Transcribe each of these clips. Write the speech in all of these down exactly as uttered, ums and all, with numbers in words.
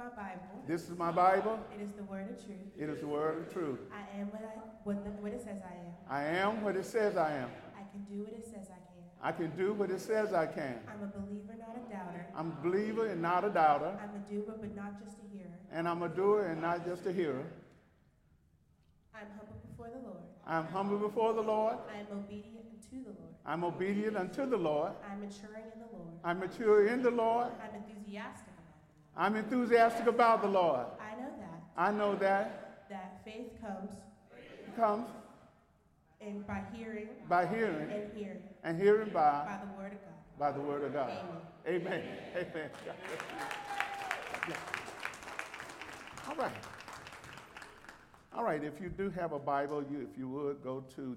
my Bible. This is my Bible. It is the word of truth. It is the word of truth. I am what, I, what, the, what it says I am. I am what it says I am. I can do what it says I can. I can do what it says I can. I'm a believer, not a doubter. I'm a believer and not a doubter. I'm a doer, but not just a hearer. And I'm a doer and not just a hearer. I'm humble before the Lord. I'm humble before the Lord. I'm obedient unto the Lord. I'm obedient unto the Lord. I'm maturing in the Lord. I'm mature in the Lord. I'm enthusiastic about the Lord. I'm enthusiastic about the Lord. I know that. I know that. That faith comes. Comes. And by hearing. By hearing. And hearing. And hearing by. By the word of God. By the word of God. Amen. Amen. Amen. All right. All right, if you do have a Bible, you, if you would, go to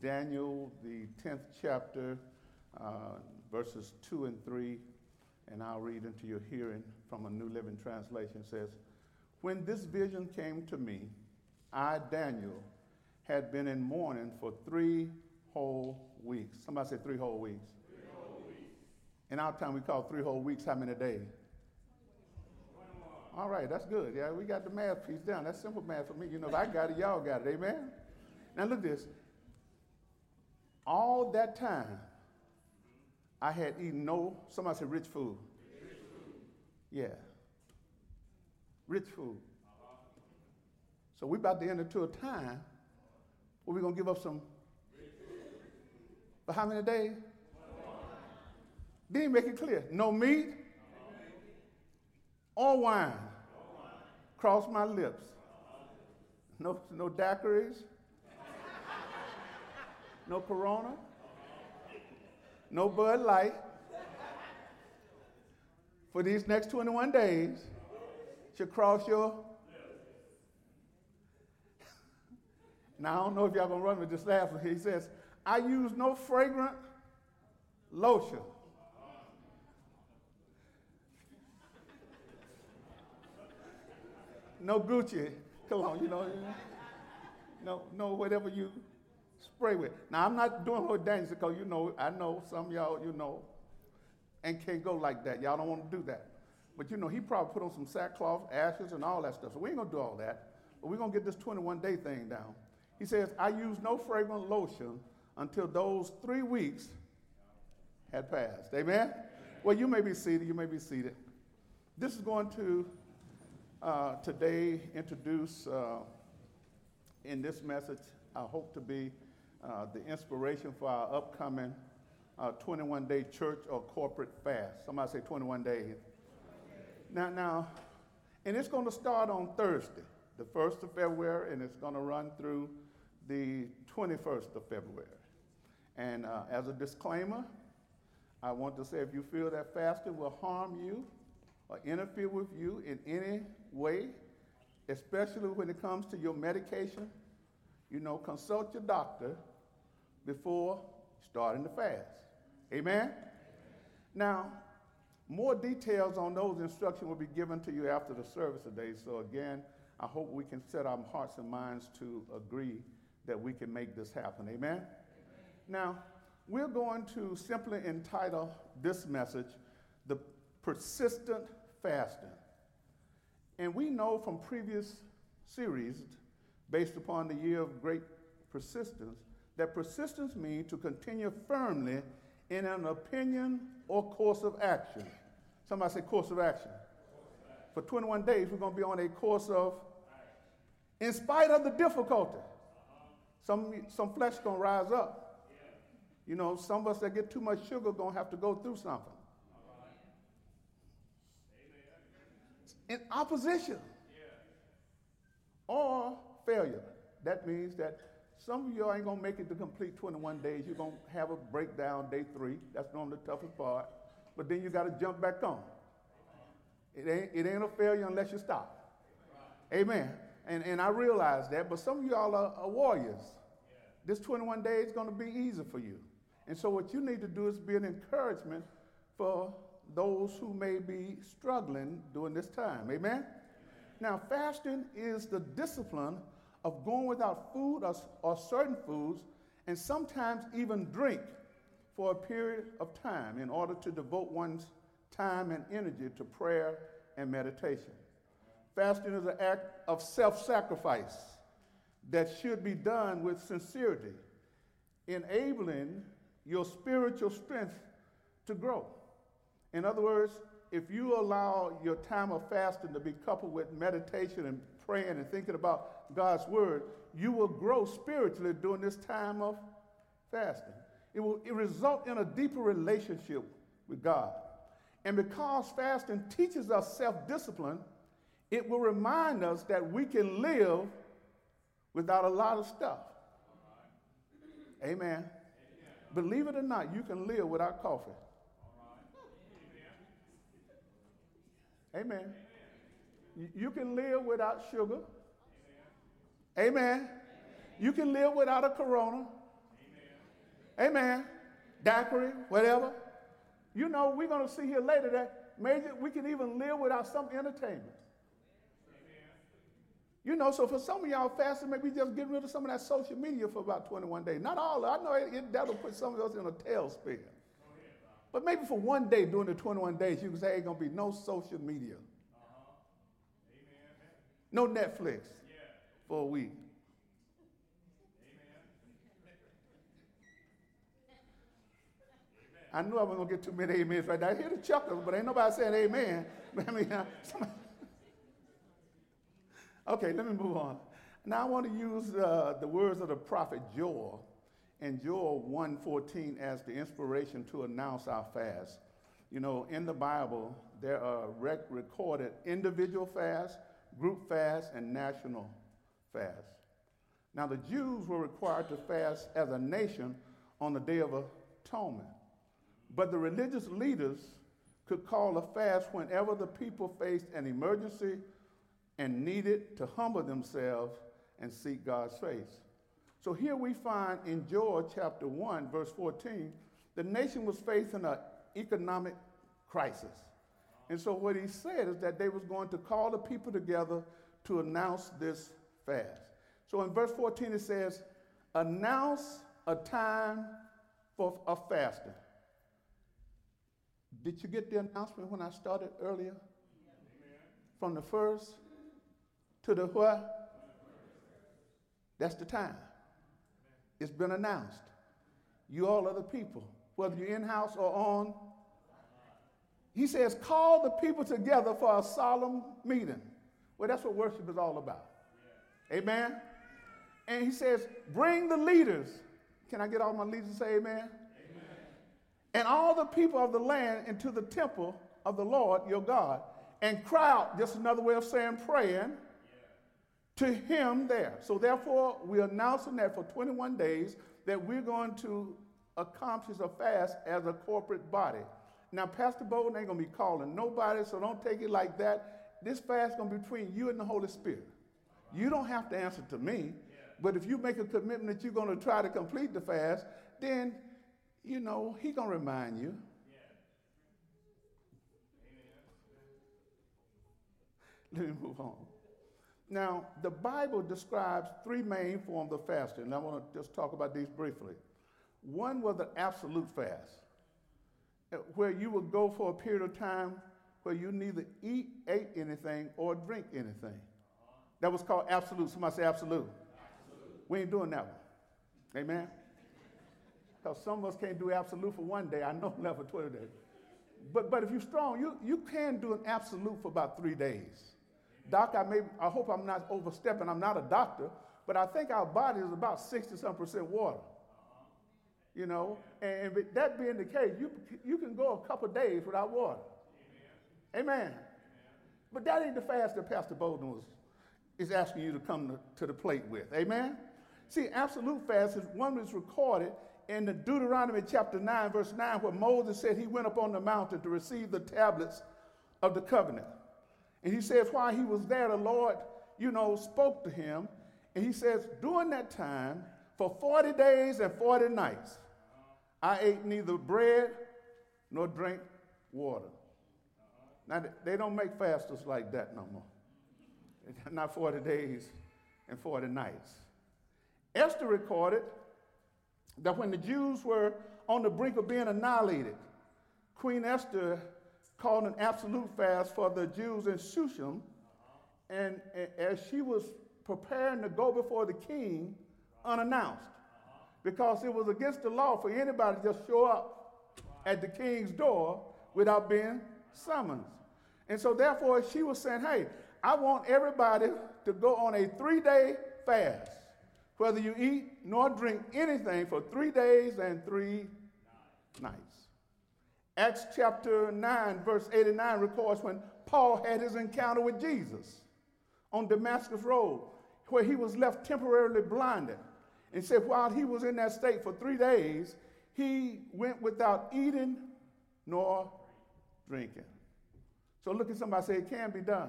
Daniel, the tenth chapter, uh, verses two and three, and I'll read into your hearing from a New Living Translation. It says, "When this vision came to me, I, Daniel, had been in mourning for three whole weeks." Somebody say three whole weeks. Three whole weeks. In our time, we call three whole weeks how many days? All right, that's good. Yeah, we got the math piece down. That's simple math for me. You know, if I got it, y'all got it. Amen? Now look this. "All that time, I had eaten no," somebody said rich food. Rich food. Yeah. Rich food. Uh-huh. So we're about to enter to a time where we're going to give up some. Rich food. But how many days? Then make it clear. No meat. Or wine. Or wine. Cross my lips. No, no daiquiris. No Corona. No Bud Light. For these next twenty-one days, you cross your. Now, I don't know if y'all gonna run with this laugh. He says, "I use no fragrant lotion." No Gucci cologne, you know, you know, no, no, whatever you spray with. Now, I'm not doing what Daniel said, because, you know, I know some of y'all, you know, and can't go like that. Y'all don't want to do that. But, you know, he probably put on some sackcloth, ashes, and all that stuff. So we ain't going to do all that. But we're going to get this twenty-one-day thing down. He says, "I used no fragrant lotion until those three weeks had passed." Amen? Well, you may be seated. You may be seated. This is going to... Uh, today, introduce uh, in this message, I hope to be uh, the inspiration for our upcoming uh, twenty-one-day church or corporate fast. Somebody say twenty-one days. Now, now, and it's going to start on Thursday, the first of February, and it's going to run through the twenty-first of February. And uh, as a disclaimer, I want to say if you feel that fasting will harm you or interfere with you in any way, especially when it comes to your medication, you know, consult your doctor before starting the fast. Amen? Amen. Now, more details on those instructions will be given to you after the service today. So again, I hope we can set our hearts and minds to agree that we can make this happen. Amen? Amen. Now, we're going to simply entitle this message, "The Persistent Fasting." And we know from previous series, based upon the year of great persistence, that persistence means to continue firmly in an opinion or course of action. Somebody say course of action. Course of action. For twenty-one days, we're going to be on a course of action. In spite of the difficulty, uh-huh. some, some flesh is going to rise up. Yeah. You know, some of us that get too much sugar are going to have to go through something. In opposition, yeah, or failure. That means that some of y'all ain't going to make it to complete twenty-one days. You're going to have a breakdown day three. That's normally the toughest part. But then you got to jump back on. It ain't, it ain't a failure unless you stop. Right. Amen. And, and I realize that. But some of y'all are, are warriors. Yeah. This twenty-one days is going to be easy for you. And so what you need to do is be an encouragement for those who may be struggling during this time. Amen? Amen? Now, fasting is the discipline of going without food or, or certain foods, and sometimes even drink, for a period of time in order to devote one's time and energy to prayer and meditation. Fasting is an act of self-sacrifice that should be done with sincerity, enabling your spiritual strength to grow. In other words, if you allow your time of fasting to be coupled with meditation and praying and thinking about God's word, you will grow spiritually during this time of fasting. It will it result in a deeper relationship with God. And because fasting teaches us self-discipline, it will remind us that we can live without a lot of stuff. Right. Amen. Amen. Believe it or not, you can live without coffee. Right. Amen. Amen. Amen. You can live without sugar. Amen. Amen. You can live without a Corona. Amen. Amen. Daiquiri, whatever. You know, we're going to see here later that major, we can even live without some entertainment. Amen. You know, so for some of y'all fasting, maybe just getting rid of some of that social media for about twenty-one days. Not all of it. I know it, it, that'll put some of us in a tailspin. But maybe for one day during the twenty-one days, you can say, ain't going to be no social media. Uh-huh. Amen. No Netflix yeah. for a week. I knew I wasn't going to get too many amens right now. I hear the chuckles, but ain't nobody saying amen. I mean, I, somebody... Okay, let me move on. Now I want to use uh, the words of the prophet Joel and Joel one fourteen as the inspiration to announce our fast. You know, in the Bible, there are rec- recorded individual fasts, group fasts, and national fasts. Now the Jews were required to fast as a nation on the Day of Atonement. But the religious leaders could call a fast whenever the people faced an emergency and needed to humble themselves and seek God's face. So here we find in Joel chapter one, verse fourteen, the nation was facing an economic crisis. And so what he said is that they was going to call the people together to announce this fast. So in verse fourteen it says, announce a time for a fasting. Did you get the announcement when I started earlier? Amen. From the first to the what? That's the time. It's been announced. You all other people, whether you're in-house or on. He says, call the people together for a solemn meeting. Well, that's what worship is all about. Yeah. Amen? And he says, bring the leaders. Can I get all my leaders to say amen? And all the people of the land into the temple of the Lord your God, and crowd, just another way of saying praying, to him there. So therefore, we're announcing that for twenty-one days that we're going to accomplish a fast as a corporate body. Now, Pastor Boldon ain't going to be calling nobody, so don't take it like that. This fast is going to be between you and the Holy Spirit. You don't have to answer to me, but if you make a commitment that you're going to try to complete the fast, then you know, he gonna remind you. Yeah. Let me move on. Now, the Bible describes three main forms of fasting, and I wanna just talk about these briefly. One was an absolute fast, where you would go for a period of time where you neither eat, ate anything, or drink anything. Uh-huh. That was called absolute. Somebody say absolute. absolute. We ain't doing that one. Amen? Because some of us can't do absolute for one day. I know not for twenty days. But but if you're strong, you, you can do an absolute for about three days. Doc, I may I hope I'm not overstepping. I'm not a doctor, but I think our body is about sixty-some percent water. You know, and with that being the case, you, you can go a couple days without water. Amen. Amen. Amen. But that ain't the fast that Pastor Boldon was, is asking you to come to, to the plate with. Amen? See, absolute fast is one that's recorded in the Deuteronomy chapter nine, verse nine, where Moses said he went up on the mountain to receive the tablets of the covenant. And he says while he was there, the Lord, you know, spoke to him. And he says, during that time, for forty days and forty nights, I ate neither bread nor drank water. Now, they don't make fasters like that no more. Not forty days and forty nights. Esther recorded that when the Jews were on the brink of being annihilated, Queen Esther called an absolute fast for the Jews in Shushan and, and as she was preparing to go before the king unannounced, because it was against the law for anybody to just show up at the king's door without being summoned. And so therefore she was saying, hey, I want everybody to go on a three-day fast, whether you eat nor drink anything for three days and three nights. Acts chapter nine, verse eighty-nine records when Paul had his encounter with Jesus on Damascus Road, where he was left temporarily blinded. And said while he was in that state for three days, he went without eating nor drinking. So look at somebody and say, it can be done.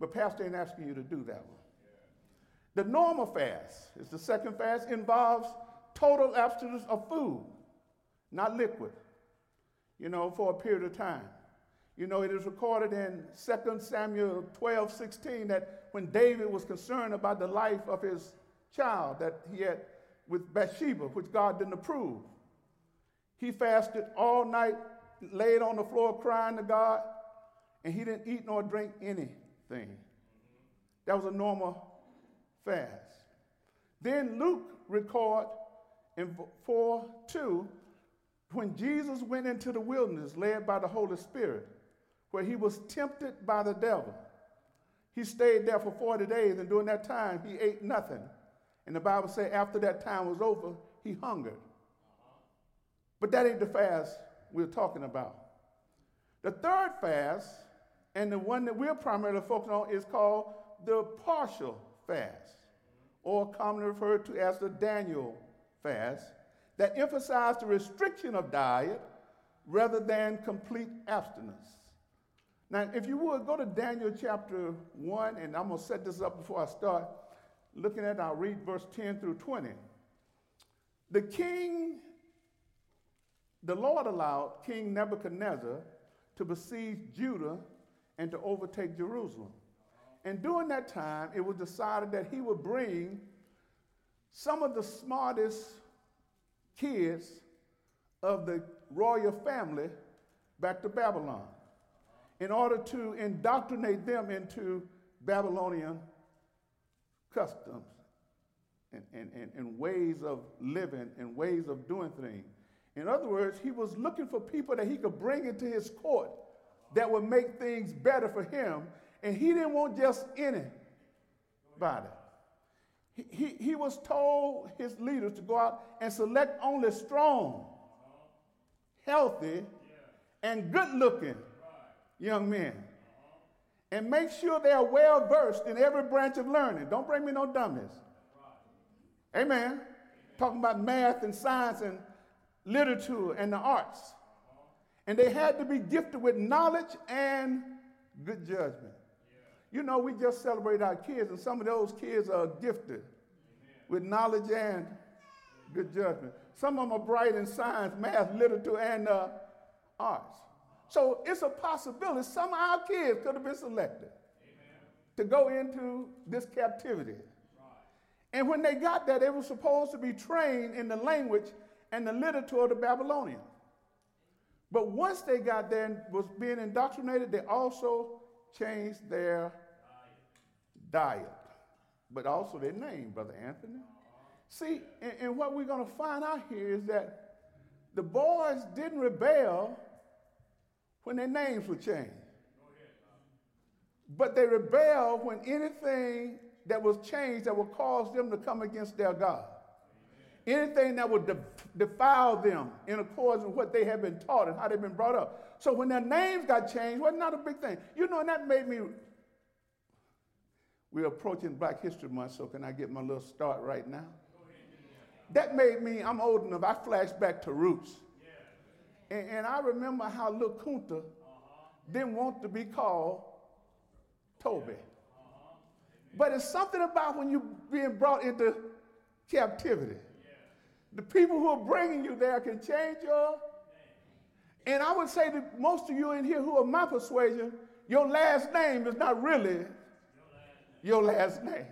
But pastor ain't asking you to do that one. The normal fast, is the second fast, involves total abstinence of food, not liquid, you know, for a period of time. You know, it is recorded in Second Samuel twelve sixteen that when David was concerned about the life of his child that he had with Bathsheba, which God didn't approve, he fasted all night, laid on the floor crying to God, and he didn't eat nor drink anything. That was a normal fast. Then Luke records in four two, when Jesus went into the wilderness led by the Holy Spirit, where he was tempted by the devil, he stayed there for forty days, and during that time he ate nothing. And the Bible says after that time was over, he hungered. But that ain't the fast we're talking about. The third fast, and the one that we're primarily focusing on, is called the partial fast, or commonly referred to as the Daniel fast, that emphasized the restriction of diet rather than complete abstinence. Now, if you would, go to Daniel chapter one, and I'm going to set this up before I start looking at it. I'll read verse ten through twenty. The king, the Lord allowed King Nebuchadnezzar to besiege Judah and to overtake Jerusalem. And during that time, it was decided that he would bring some of the smartest kids of the royal family back to Babylon in order to indoctrinate them into Babylonian customs and, and, and, and ways of living and ways of doing things. In other words, he was looking for people that he could bring into his court that would make things better for him. And he didn't want just anybody. He, he, he was told his leaders to go out and select only strong, healthy, and good-looking young men. And make sure they are well-versed in every branch of learning. Don't bring me no dummies. Amen. Talking about math and science and literature and the arts. And they had to be gifted with knowledge and good judgment. You know, we just celebrate our kids, and some of those kids are gifted. Amen. With knowledge and good judgment. Some of them are bright in science, math, literature, and uh, arts. So it's a possibility some of our kids could have been selected. Amen. To go into this captivity. Right. And when they got there, they were supposed to be trained in the language and the literature of the Babylonians. But once they got there and was being indoctrinated, they also change their diet, but also their name, Brother Anthony. See, and, and what we're going to find out here is that the boys didn't rebel when their names were changed, but they rebelled when anything that was changed that would cause them to come against their God, anything that would defile them in accordance with what they had been taught and how they've been brought up. So when their names got changed, well, not a big thing. You know, and that made me, we're approaching Black History Month, so can I get my little start right now? That made me, I'm old enough, I flashed back to roots. Yeah. And, and I remember how Lil Kunta uh-huh. didn't want to be called Toby. Uh-huh. But it's something about when you're being brought into captivity. Yeah. The people who are bringing you there can change your. And I would say that most of you in here who are my persuasion, your last name is not really your last name.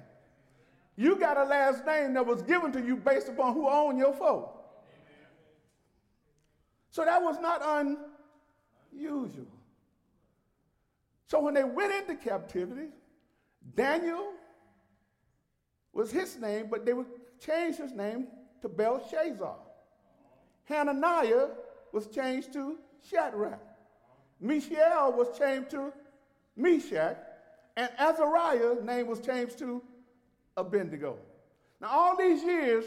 You got a last name that was given to you based upon who owned your folk. So that was not unusual. So when they went into captivity, Daniel was his name, but they would change his name to Belshazzar. Hananiah was changed to Shadrach. Mishael was changed to Meshach. And Azariah's name was changed to Abednego. Now, all these years,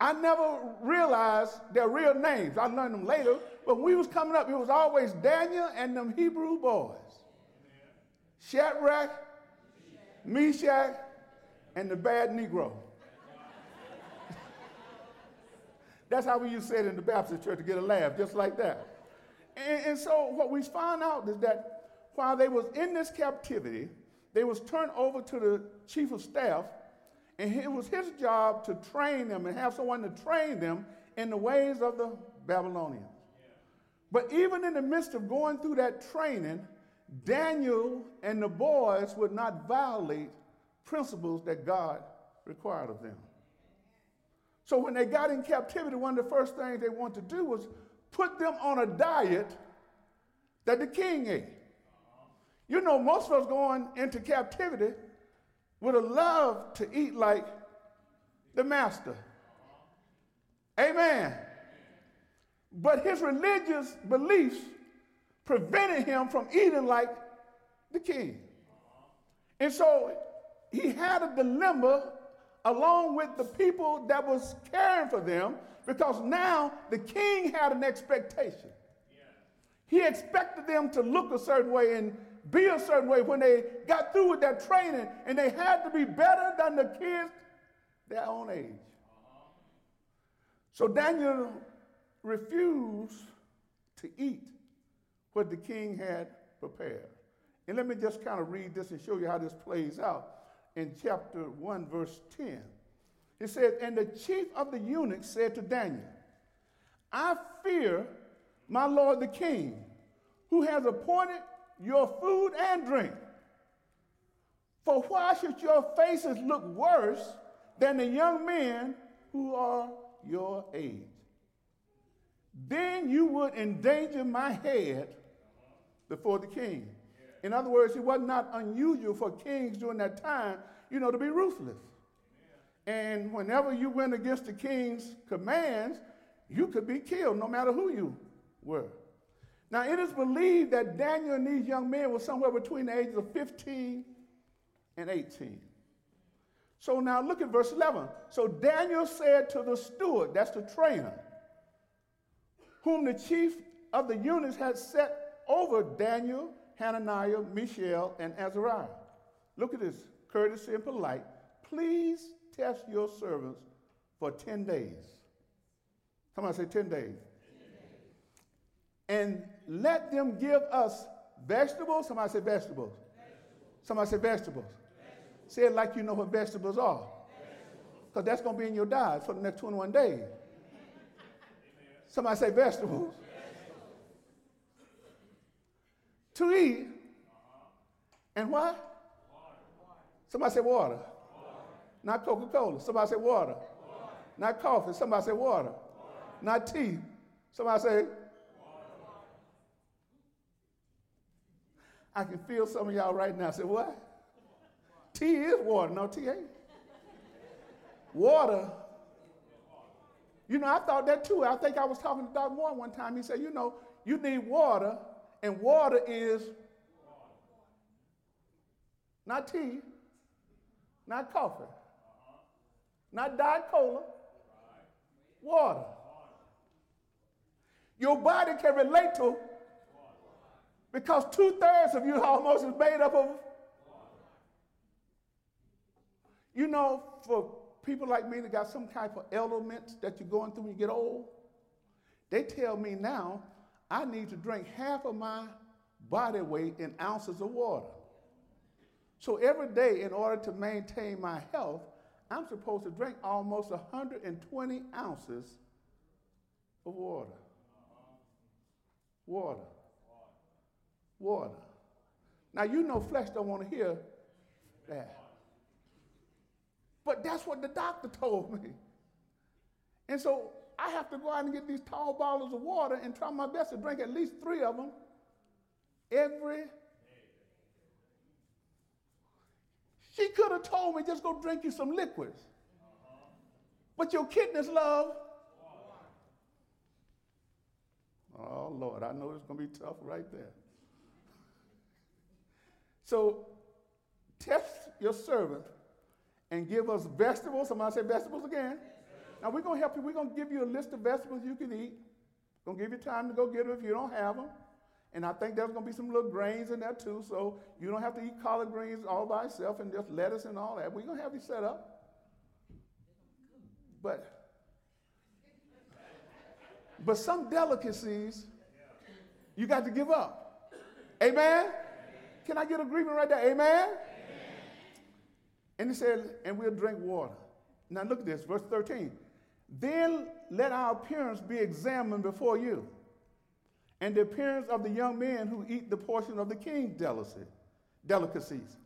I never realized their real names. I learned them later. But when we was coming up, it was always Daniel and them Hebrew boys. Shadrach, Meshach, and the bad Negro. That's how we used to say it in the Baptist church to get a laugh, just like that. And, and so what we found out is that while they was in this captivity, they was turned over to the chief of staff, and it was his job to train them and have someone to train them in the ways of the Babylonians. But even in the midst of going through that training, Daniel and the boys would not violate principles that God required of them. So when they got in captivity, one of the first things they wanted to do was put them on a diet that the king ate. You know, most of us going into captivity would have loved to eat like the master. Amen. But his religious beliefs prevented him from eating like the king. And so he had a dilemma along with the people that was caring for them, because now the king had an expectation. Yeah. He expected them to look a certain way and be a certain way when they got through with their training, and they had to be better than the kids their own age. Uh-huh. So Daniel refused to eat what the king had prepared. And let me just kind of read this and show you how this plays out. In chapter one, verse ten, it says, "And the chief of the eunuchs said to Daniel, I fear my lord the king, who has appointed your food and drink. For why should your faces look worse than the young men who are your age? Then you would endanger my head before the king." In other words, it was not unusual for kings during that time, you know, to be ruthless. And whenever you went against the king's commands, you could be killed no matter who you were. Now, it is believed that Daniel and these young men were somewhere between the ages of fifteen and eighteen. So now look at verse eleven. "So Daniel said to the steward," that's the trainer, "whom the chief of the eunuchs had set over Daniel, Hananiah, Mishael, and Azariah. Look at this, courtesy and polite. Please test your servants for ten days. Somebody say ten days. "And let them give us vegetables." Somebody say vegetables. vegetables. Somebody say vegetables. vegetables. Say it like you know what vegetables are. Because that's going to be in your diet for the next twenty-one days. Amen. Somebody say vegetables. To eat, and what? Water. Somebody say water. Water. Not Coca-Cola. Somebody say water. Water. Not coffee. Somebody say water. Water. Not tea. Somebody say water. I can feel some of y'all right now say, what? Water. Tea is water. No, tea ain't. Water. You know, I thought that too. I think I was talking to Doctor Moore one time. He said, you know, you need water. And water is not tea, not coffee, not Diet Cola, water. Your body can relate to, because two-thirds of you almost is made up of. You know, for people like me that got some type of ailments that you're going through when you get old, they tell me now, I need to drink half of my body weight in ounces of water. So every day, in order to maintain my health, I'm supposed to drink almost one hundred twenty ounces of water. Water. Water. Now, you know flesh don't want to hear that. But that's what the doctor told me. And so I have to go out and get these tall bottles of water and try my best to drink at least three of them every She could have told me, just go drink you some liquids. But your kidneys, love. Oh, Lord, I know it's going to be tough right there. So test your servant and give us vegetables. Somebody say vegetables again. Now, we're going to help you. We're going to give you a list of vegetables you can eat. We're going to give you time to go get them if you don't have them. And I think there's going to be some little grains in there, too, so you don't have to eat collard greens all by itself and just lettuce and all that. We're going to have you set up. But, but some delicacies, you got to give up. Amen? Amen. Can I get agreement right there? Amen? Amen? And he said, and we'll drink water. Now look at this, verse thirteen. Then let our appearance be examined before you, and the appearance of the young men who eat the portion of the king's delicacy, delicacies.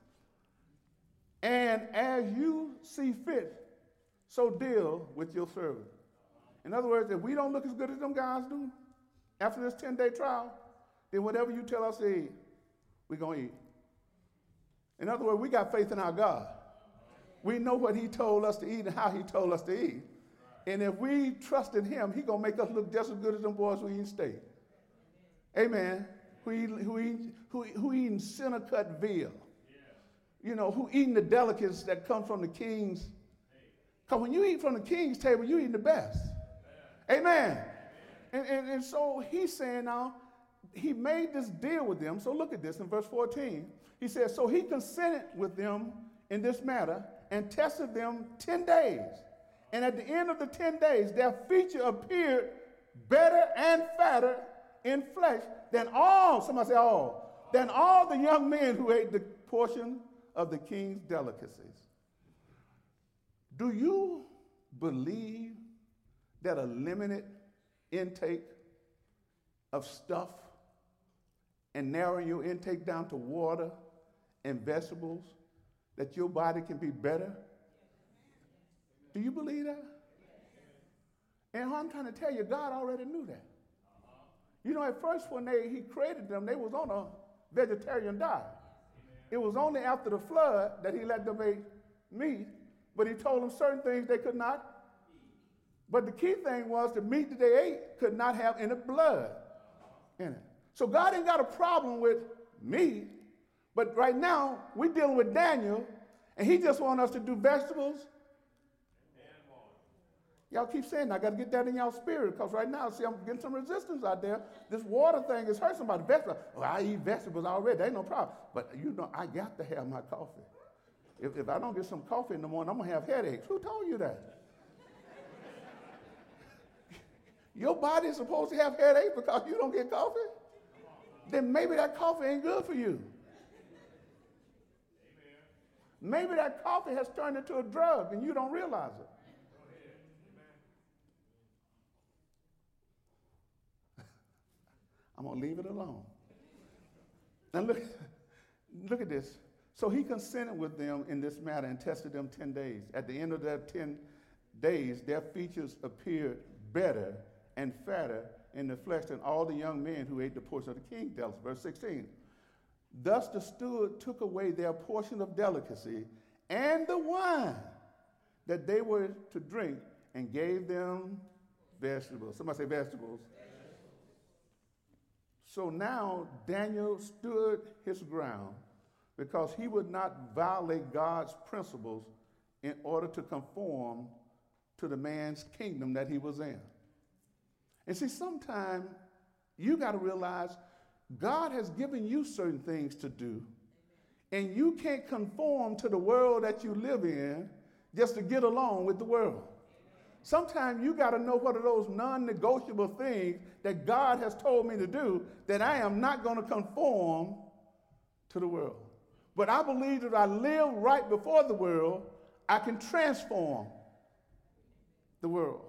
And as you see fit, so deal with your servant. In other words, if we don't look as good as them guys do after this ten-day trial, then whatever you tell us to eat, we're going to eat. In other words, we got faith in our God. We know what he told us to eat and how he told us to eat. And if we trust in him, he's going to make us look just as good as them boys who eat steak. Amen. Who eat, who eat, who, who eating center cut veal. Yeah. You know, who eating the delicacies that come from the king's. Because when you eat from the king's table, you eating the best. Yeah. Amen. Yeah. And, and, and so he's saying now, he made this deal with them. So look at this in verse fourteen. He says, so he consented with them in this matter and tested them ten days. And at the end of the ten days, their feature appeared better and fatter in flesh than all, somebody say all, than all the young men who ate the portion of the king's delicacies. Do you believe that a limited intake of stuff and narrowing your intake down to water and vegetables, that your body can be better? Do you believe that? And I'm trying to tell you, God already knew that. You know, at first when they, he created them, they was on a vegetarian diet. Amen. It was only after the flood that he let them eat meat, but he told them certain things they could not. But the key thing was the meat that they ate could not have any blood in it. So God ain't got a problem with meat, but right now we're dealing with Daniel, and he just wants us to do vegetables. Y'all keep saying, I got to get that in y'all spirit, because right now, see, I'm getting some resistance out there. This water thing is hurting somebody. Vegetables. Oh, I eat vegetables already. There ain't no problem. But, you know, I got to have my coffee. If, if I don't get some coffee in the morning, I'm going to have headaches. Who told you that? Your body is supposed to have headaches because you don't get coffee? Then maybe that coffee ain't good for you. Maybe that coffee has turned into a drug and you don't realize it. I'm going to leave it alone. Now look, look at this. So he consented with them in this matter and tested them ten days. At the end of that ten days, their features appeared better and fatter in the flesh than all the young men who ate the portion of the king delicacy. Verse sixteen. Thus the steward took away their portion of delicacy and the wine that they were to drink and gave them vegetables. Somebody say vegetables. So now Daniel stood his ground because he would not violate God's principles in order to conform to the man's kingdom that he was in. And see, sometimes you got to realize God has given you certain things to do, and you can't conform to the world that you live in just to get along with the world. Sometimes you got to know what are those non-negotiable things that God has told me to do, that I am not going to conform to the world. But I believe that if I live right before the world, I can transform the world.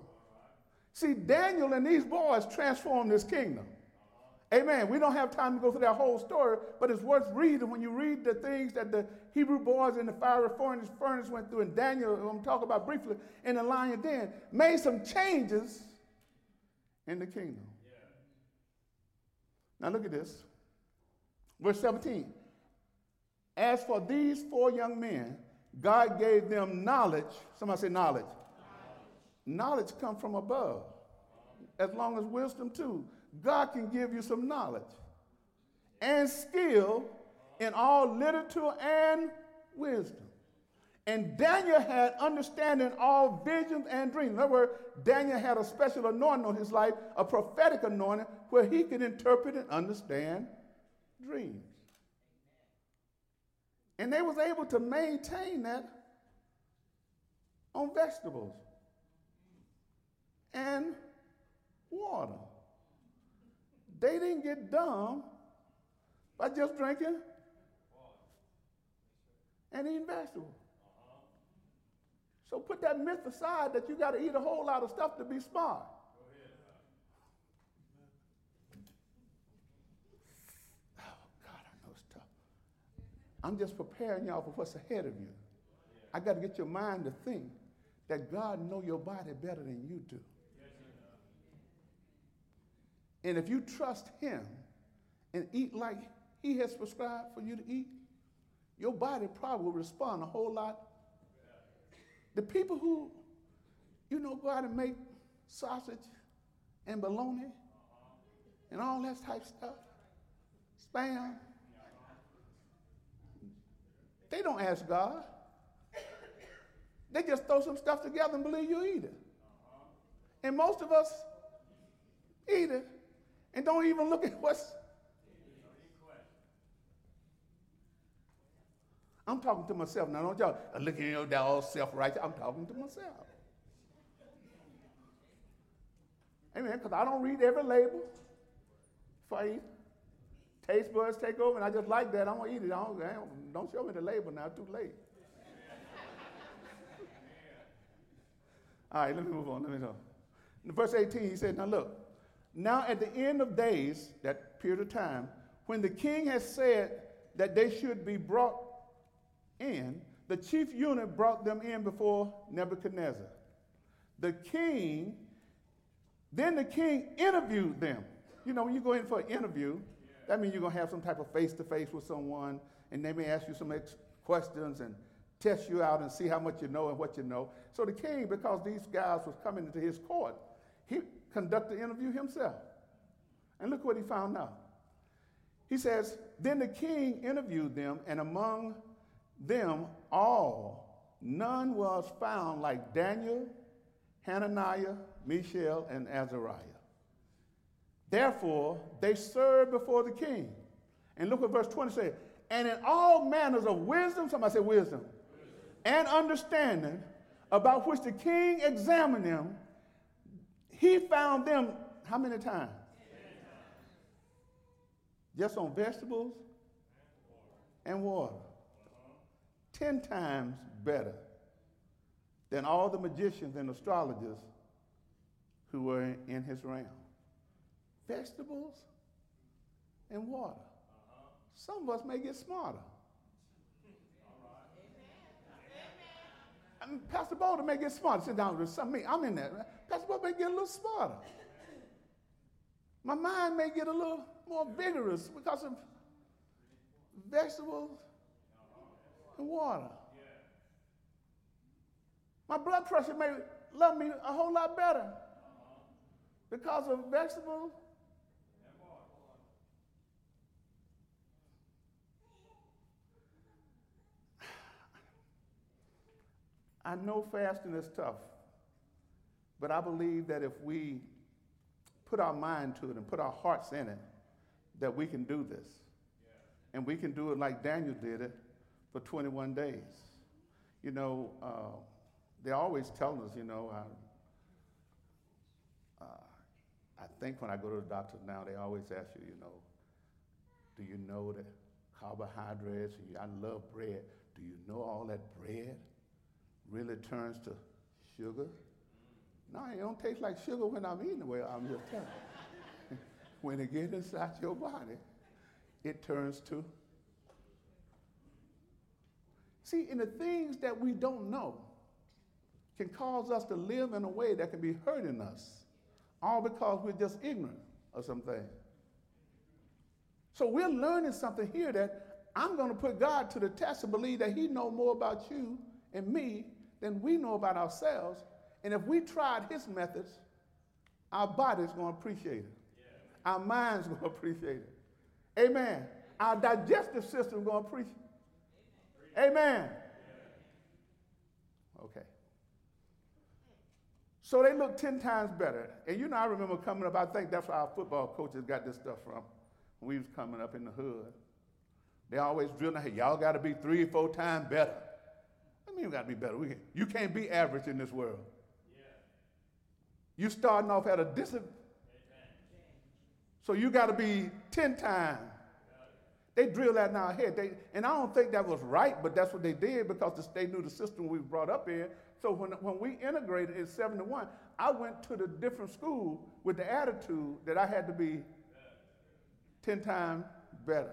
See, Daniel and these boys transformed this kingdom. Amen. We don't have time to go through that whole story, but it's worth reading when you read the things that the Hebrew boys in the fiery furnace went through, and Daniel, I'm going to talk about briefly, in the lion den, made some changes in the kingdom. Yeah. Now look at this. Verse seventeen. As for these four young men, God gave them knowledge. Somebody say knowledge. Knowledge, knowledge comes from above. As long as wisdom too. God can give you some knowledge and skill in all literature and wisdom. And Daniel had understanding all visions and dreams. In other words, Daniel had a special anointing on his life, a prophetic anointing, where he could interpret and understand dreams. And they was able to maintain that on vegetables and water. They didn't get dumb by just drinking and eating vegetables. So put that myth aside that you got to eat a whole lot of stuff to be smart. I'm just preparing y'all for what's ahead of you. I got to get your mind to think that God knows your body better than you do. And if you trust him and eat like he has prescribed for you to eat, your body probably will respond a whole lot. The people who, you know, go out and make sausage and bologna and all that type of stuff, spam, they don't ask God. They just throw some stuff together and believe you eat it. And most of us eat it and don't even look at what's... I'm talking to myself now. Don't y'all look at you all self-righteous. I'm talking to myself. Amen, because I don't read every label before I eat. Taste buds take over, and I just like that. I'm going to eat it. I don't, I don't, don't show me the label now. Too late. All right, let me move on. Let me go. In verse eighteen, he said, now look, now at the end of days, that period of time, when the king had said that they should be brought in, the chief eunuch brought them in before Nebuchadnezzar. The king, then the king interviewed them. You know, when you go in for an interview, that means you're going to have some type of face-to-face with someone, and they may ask you some ex- questions and test you out and see how much you know and what you know. So the king, because these guys was coming into his court, he conducted the interview himself. And look what he found out. He says, then the king interviewed them, and among them all, none was found like Daniel, Hananiah, Mishael, and Azariah. Therefore, they served before the king. And look what verse twenty says. And in all manners of wisdom, somebody say wisdom, wisdom, and understanding, about which the king examined them, he found them how many times? Ten. Just on vegetables and water. Ten times better than all the magicians and astrologers who were in his realm. Vegetables and water. Uh-huh. Some of us may get smarter. Right. I mean, Pastor Boldon may get smarter. Sit down with some me. I'm in that. Pastor Boldon may get a little smarter. My mind may get a little more vigorous because of vegetables and water. Yeah. My blood pressure may love me a whole lot better uh-huh. because of vegetables. I know fasting is tough, but I believe that if we put our mind to it and put our hearts in it, that we can do this. Yeah. And we can do it like Daniel did it for twenty-one days. You know, uh, they're always telling us, you know, I, uh, I think when I go to the doctor now, they always ask you, you know, do you know the carbohydrates? I love bread. Do you know all that bread really turns to sugar? No, it don't taste like sugar when I'm eating the way I'm just telling you. When it gets inside your body, it turns to. See, and the things that we don't know can cause us to live in a way that can be hurting us, all because we're just ignorant of something. So we're learning something here that I'm going to put God to the test and believe that he knows more about you and me than we know about ourselves. And if we tried his methods, our body's going to appreciate it. Yeah. Our mind's going to appreciate it. Amen. Our digestive system's going to appreciate it. Amen. Yeah. Okay. So they look ten times better. And you know, I remember coming up, I think that's where our football coaches got this stuff from. When we was coming up in the hood. They always drilling, hey, y'all got to be three, four times better. I mean, you got to be better. We can, you can't be average in this world. Yeah. You starting off at a disadvantage. So you got to be ten times. They drill that in our head. They, and I don't think that was right, but that's what they did because the, they knew the system we brought up in. So when, when we integrated in seventy-one, I went to the different school with the attitude that I had to be ten times better.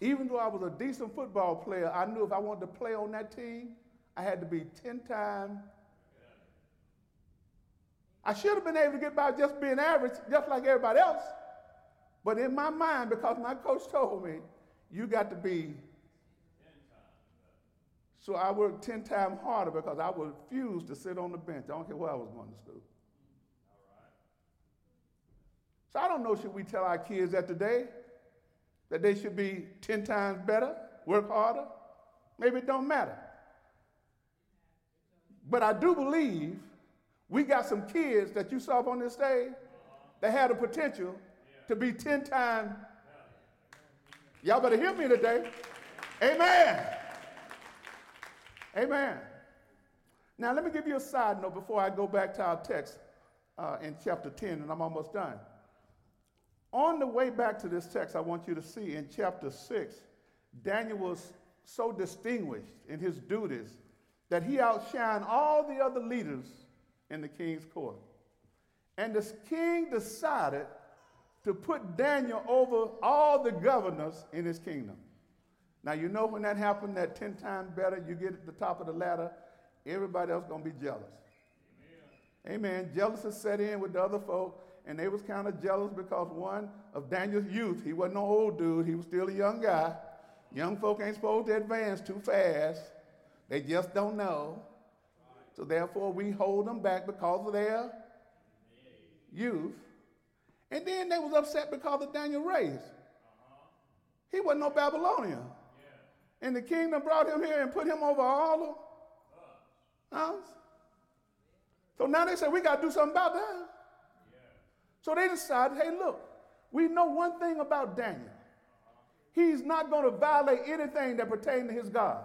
Even though I was a decent football player, I knew if I wanted to play on that team, I had to be ten times. I should have been able to get by just being average, just like everybody else. But in my mind, because my coach told me, you got to be. So I worked ten times harder because I refused to sit on the bench. I don't care where I was going to school. So I don't know, should we tell our kids that today? That they should be ten times better, work harder? Maybe it don't matter. But I do believe we got some kids that you saw up on this stage that had the potential to be ten times. Y'all better hear me today. Amen. Amen. Now let me give you a side note before I go back to our text uh, in chapter ten, and I'm almost done. On the way back to this text, I want you to see in chapter six, Daniel was so distinguished in his duties that he outshined all the other leaders in the king's court. And the king decided to put Daniel over all the governors in his kingdom. Now, you know when that happened, that ten times better, you get at the top of the ladder, everybody else going to be jealous. Amen. Amen. Jealousy set in with the other folk. And they was kind of jealous because, one, of Daniel's youth. He wasn't no old dude. He was still a young guy. Young folk ain't supposed to advance too fast. They just don't know. So, therefore, we hold them back because of their youth. And then they was upset because of Daniel's race. He wasn't no Babylonian. And the kingdom brought him here and put him over all of them. Huh? So, now they say, we got to do something about that. So they decided, hey, look, we know one thing about Daniel. He's not going to violate anything that pertains to his God.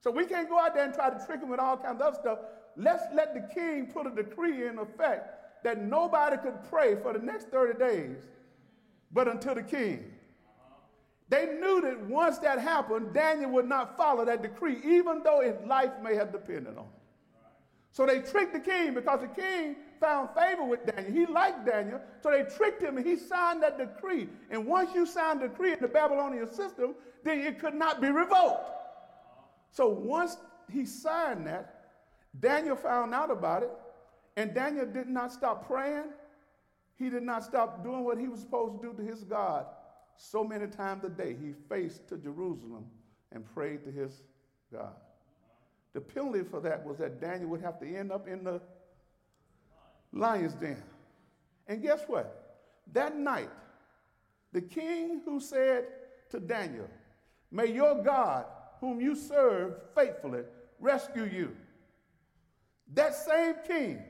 So we can't go out there and try to trick him with all kinds of other stuff. Let's let the king put a decree in effect that nobody could pray for the next thirty days but until the king. They knew that once that happened, Daniel would not follow that decree, even though his life may have depended on it. So they tricked the king because the king found favor with Daniel. He liked Daniel, so they tricked him and he signed that decree. And once you sign a decree in the Babylonian system, then it could not be revoked. So once he signed that, Daniel found out about it, and Daniel did not stop praying. He did not stop doing what he was supposed to do to his God. So many times a day, he faced to Jerusalem and prayed to his God. The penalty for that was that Daniel would have to end up in the lion's den. And guess what? That night, the king who said to Daniel, may your God, whom you serve faithfully, rescue you. That same king,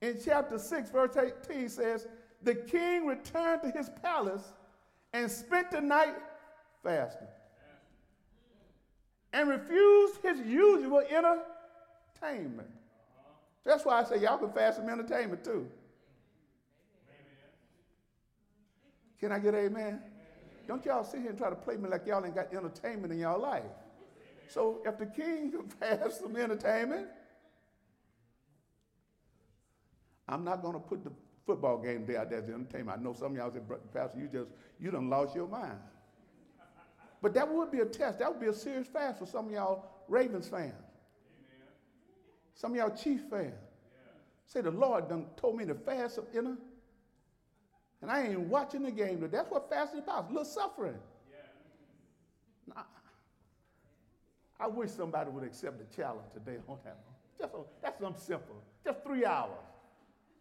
in chapter six, verse eighteen says, the king returned to his palace and spent the night fasting. And refused his usual entertainment. Uh-huh. That's why I say y'all can fast some entertainment too. Amen. Can I get amen? Amen? Don't y'all sit here and try to play me like y'all ain't got entertainment in y'all life. Amen. So if the king can fast some entertainment, I'm not going to put the football game there as entertainment. I know some of y'all say, Pastor, you just, you done lost your mind. But that would be a test. That would be a serious fast for some of y'all Ravens fans. Amen. Some of y'all Chiefs fans. Yeah. Say, the Lord done told me to fast up inner, and I ain't watching the game. That's what fasting is about, a little suffering. Yeah. I wish somebody would accept the challenge today on that one. Just on, that's something simple. Just three hours.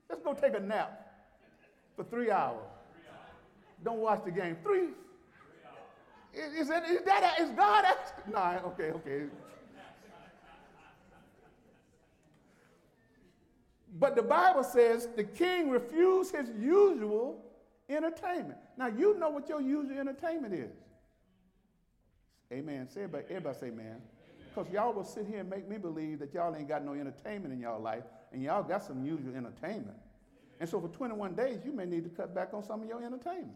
Just go take a nap for three hours. Three hours. Don't watch the game. Three. three hours. Is, is, that, is, that, is God asking? No, okay, okay. But the Bible says the king refused his usual entertainment. Now, you know what your usual entertainment is. Amen. Say everybody, everybody say amen. Because y'all will sit here and make me believe that y'all ain't got no entertainment in y'all life, and y'all got some usual entertainment. And so for twenty-one days, you may need to cut back on some of your entertainment,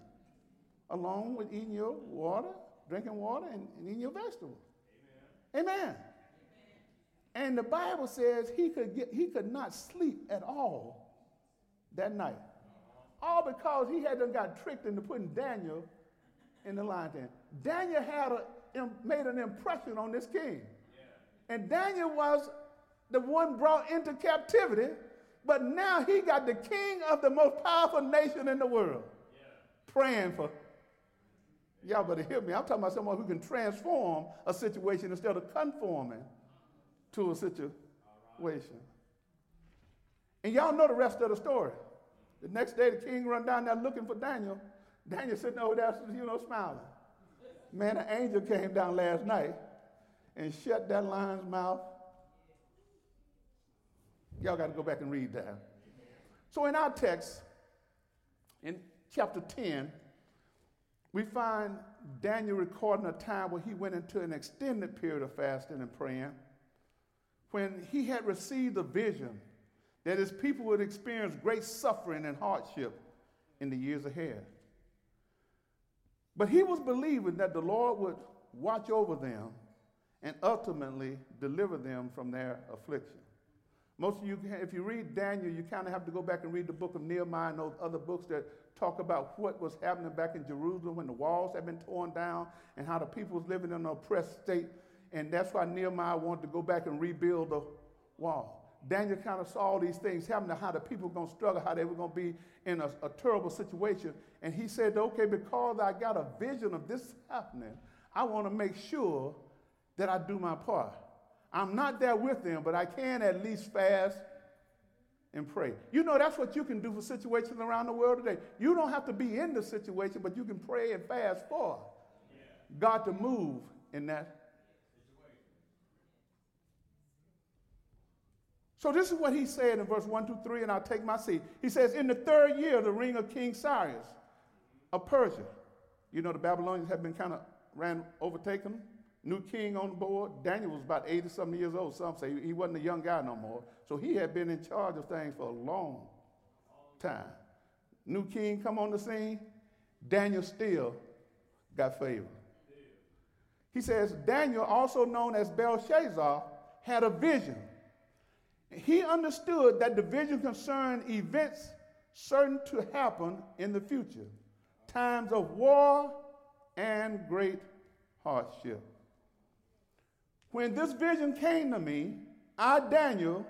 along with eating your water, drinking water, and, and eating your vegetables. Amen. Amen. And the Bible says he could get, he could not sleep at all that night. All because he hadn't got tricked into putting Daniel in the lion's den. Daniel had a, made an impression on this king. Yeah. And Daniel was the one brought into captivity, but now he got the king of the most powerful nation in the world yeah. praying for. Y'all better hear me. I'm talking about someone who can transform a situation instead of conforming to a situation. Right. And y'all know the rest of the story. The next day, the king run down there looking for Daniel. Daniel sitting over there, you know, smiling. Man, an angel came down last night and shut that lion's mouth. Y'all got to go back and read that. So in our text, in chapter ten, we find Daniel recording a time where he went into an extended period of fasting and praying when he had received a vision that his people would experience great suffering and hardship in the years ahead. But he was believing that the Lord would watch over them and ultimately deliver them from their affliction. Most of you, if you read Daniel, you kind of have to go back and read the book of Nehemiah and those other books that talk about what was happening back in Jerusalem when the walls had been torn down and how the people was living in an oppressed state. And that's why Nehemiah wanted to go back and rebuild the wall. Daniel kind of saw all these things happening, how the people were going to struggle, how they were going to be in a, a terrible situation. And he said, okay, because I got a vision of this happening, I want to make sure that I do my part. I'm not there with them, but I can at least fast and pray. You know, that's what you can do for situations around the world today. You don't have to be in the situation, but you can pray and fast for yeah. God to move in that. So this is what he said in verse one through three, and I'll take my seat. He says, in the third year of the reign of King Cyrus of Persia. You know, the Babylonians had been kind of ran overtaken. New king on board. Daniel was about eighty-something years old. Some say he wasn't a young guy no more. So he had been in charge of things for a long time. New king come on the scene. Daniel still got favor. He says, Daniel, also known as Belshazzar, had a vision. He understood that the vision concerned events certain to happen in the future, times of war and great hardship. When this vision came to me, I, Daniel,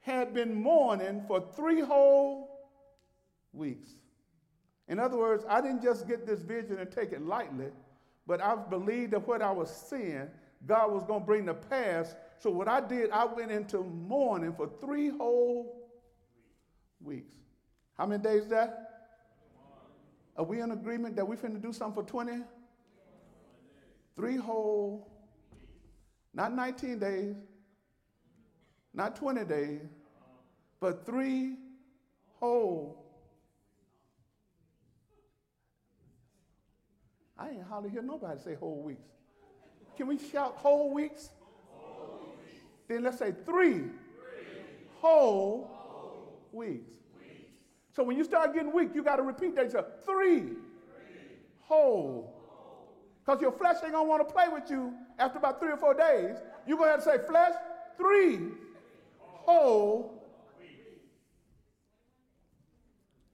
had been mourning for three whole weeks. In other words, I didn't just get this vision and take it lightly, but I believed that what I was seeing, God was going to bring to pass. So what I did, I went into mourning for three whole weeks. How many days is that? Are we in agreement that we finna do something for twenty? Three whole, not nineteen days, not twenty days, but three whole. I ain't hardly hear nobody say whole weeks. Can we shout whole weeks? Then let's say three, three. Whole, whole weeks. weeks. So when you start getting weak, you got to repeat that yourself. Three, three. Whole. Because your flesh ain't going to want to play with you after about three or four days. You're going to have to say, flesh, three, three. Whole. Weeks.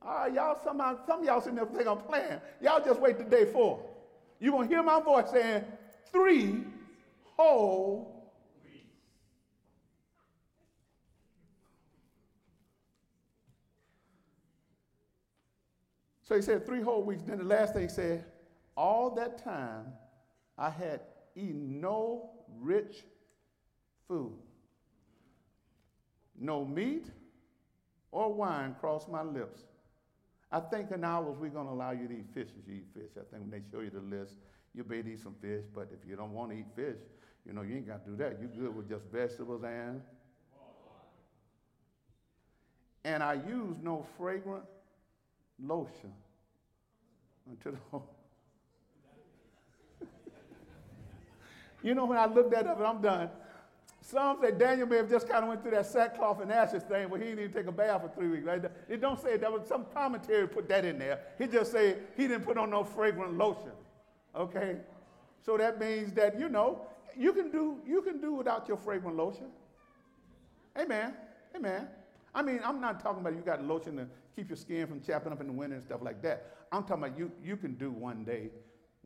All right, y'all, somehow, some of y'all sitting there thinking I'm playing. Y'all just wait to day four. You're going to hear my voice saying, three, whole. So he said three whole weeks. Then the last thing he said, all that time I had eat no rich food. No meat or wine crossed my lips. I think in hours we're going to allow you to eat fish if you eat fish. I think when they show you the list, you may eat some fish, but if you don't want to eat fish, you know, you ain't got to do that. You're good with just vegetables and... And I use no fragrant lotion until the You know, when I looked that up and I'm done, some say Daniel may have just kind of went through that sackcloth and ashes thing where he didn't even take a bath for three weeks. Right? It don't say that. Was some commentary put that in there. He just said he didn't put on no fragrant lotion. Okay? So that means that, you know, you can do, you can do without your fragrant lotion. Amen. Amen. I mean, I'm not talking about you got lotion to keep your skin from chapping up in the winter and stuff like that. I'm talking about you, you can do one day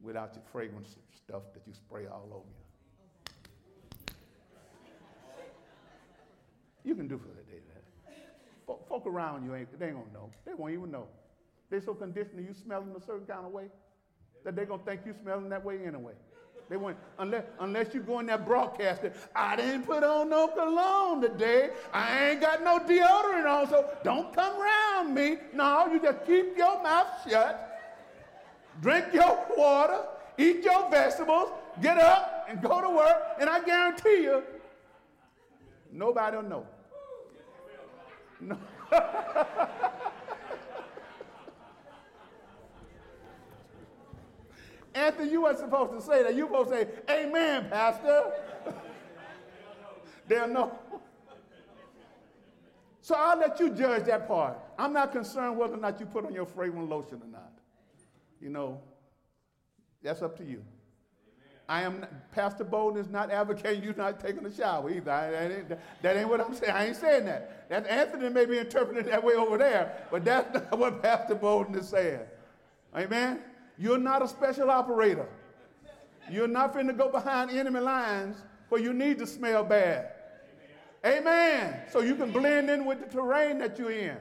without your fragrance stuff that you spray all over you. You can do for the day that. Folk, folk around you, ain't they ain't going to know. They won't even know. They so conditioned to you smelling a certain kind of way that they're going to think you smelling that way anyway. They went, unless, unless you go in there broadcasting, I didn't put on no cologne today. I ain't got no deodorant on, so don't come around me. No, you just keep your mouth shut, drink your water, eat your vegetables, get up and go to work, and I guarantee you, nobody will know. No. Anthony, you weren't supposed to say that. You were supposed to say, amen, Pastor. They'll know. So I'll let you judge that part. I'm not concerned whether or not you put on your fragrant lotion or not. You know, that's up to you. Amen. I am, Pastor Boldon is not advocating you not taking a shower either. I, that, ain't, that, that ain't what I'm saying. I ain't saying that. That Anthony may be interpreted that way over there, but that's not what Pastor Boldon is saying. Amen? You're not a special operator. You're not finna go behind enemy lines where you need to smell bad. Amen. Amen. So you can blend in with the terrain that you're in. Yeah.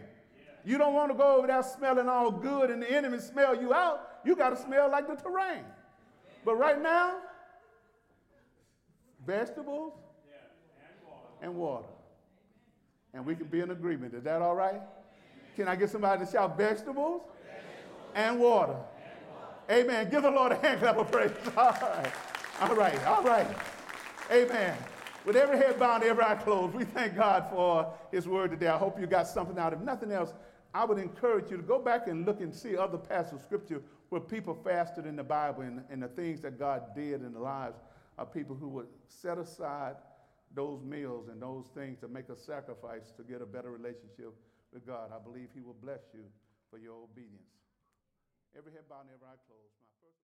You don't want to go over there smelling all good and the enemy smell you out. You got to smell like the terrain. But right now, vegetables yeah. and, water. and water. And we can be in agreement. Is that all right? Amen. Can I get somebody to shout vegetables, vegetables. and water? Amen. Give the Lord a hand clap of praise. All right. All right. All right. Amen. With every head bowed, every eye closed, we thank God for his word today. I hope you got something out. If nothing else, I would encourage you to go back and look and see other passages of Scripture where people fasted in the Bible and, and the things that God did in the lives of people who would set aside those meals and those things to make a sacrifice to get a better relationship with God. I believe he will bless you for your obedience. Every head bowed and every eye closed.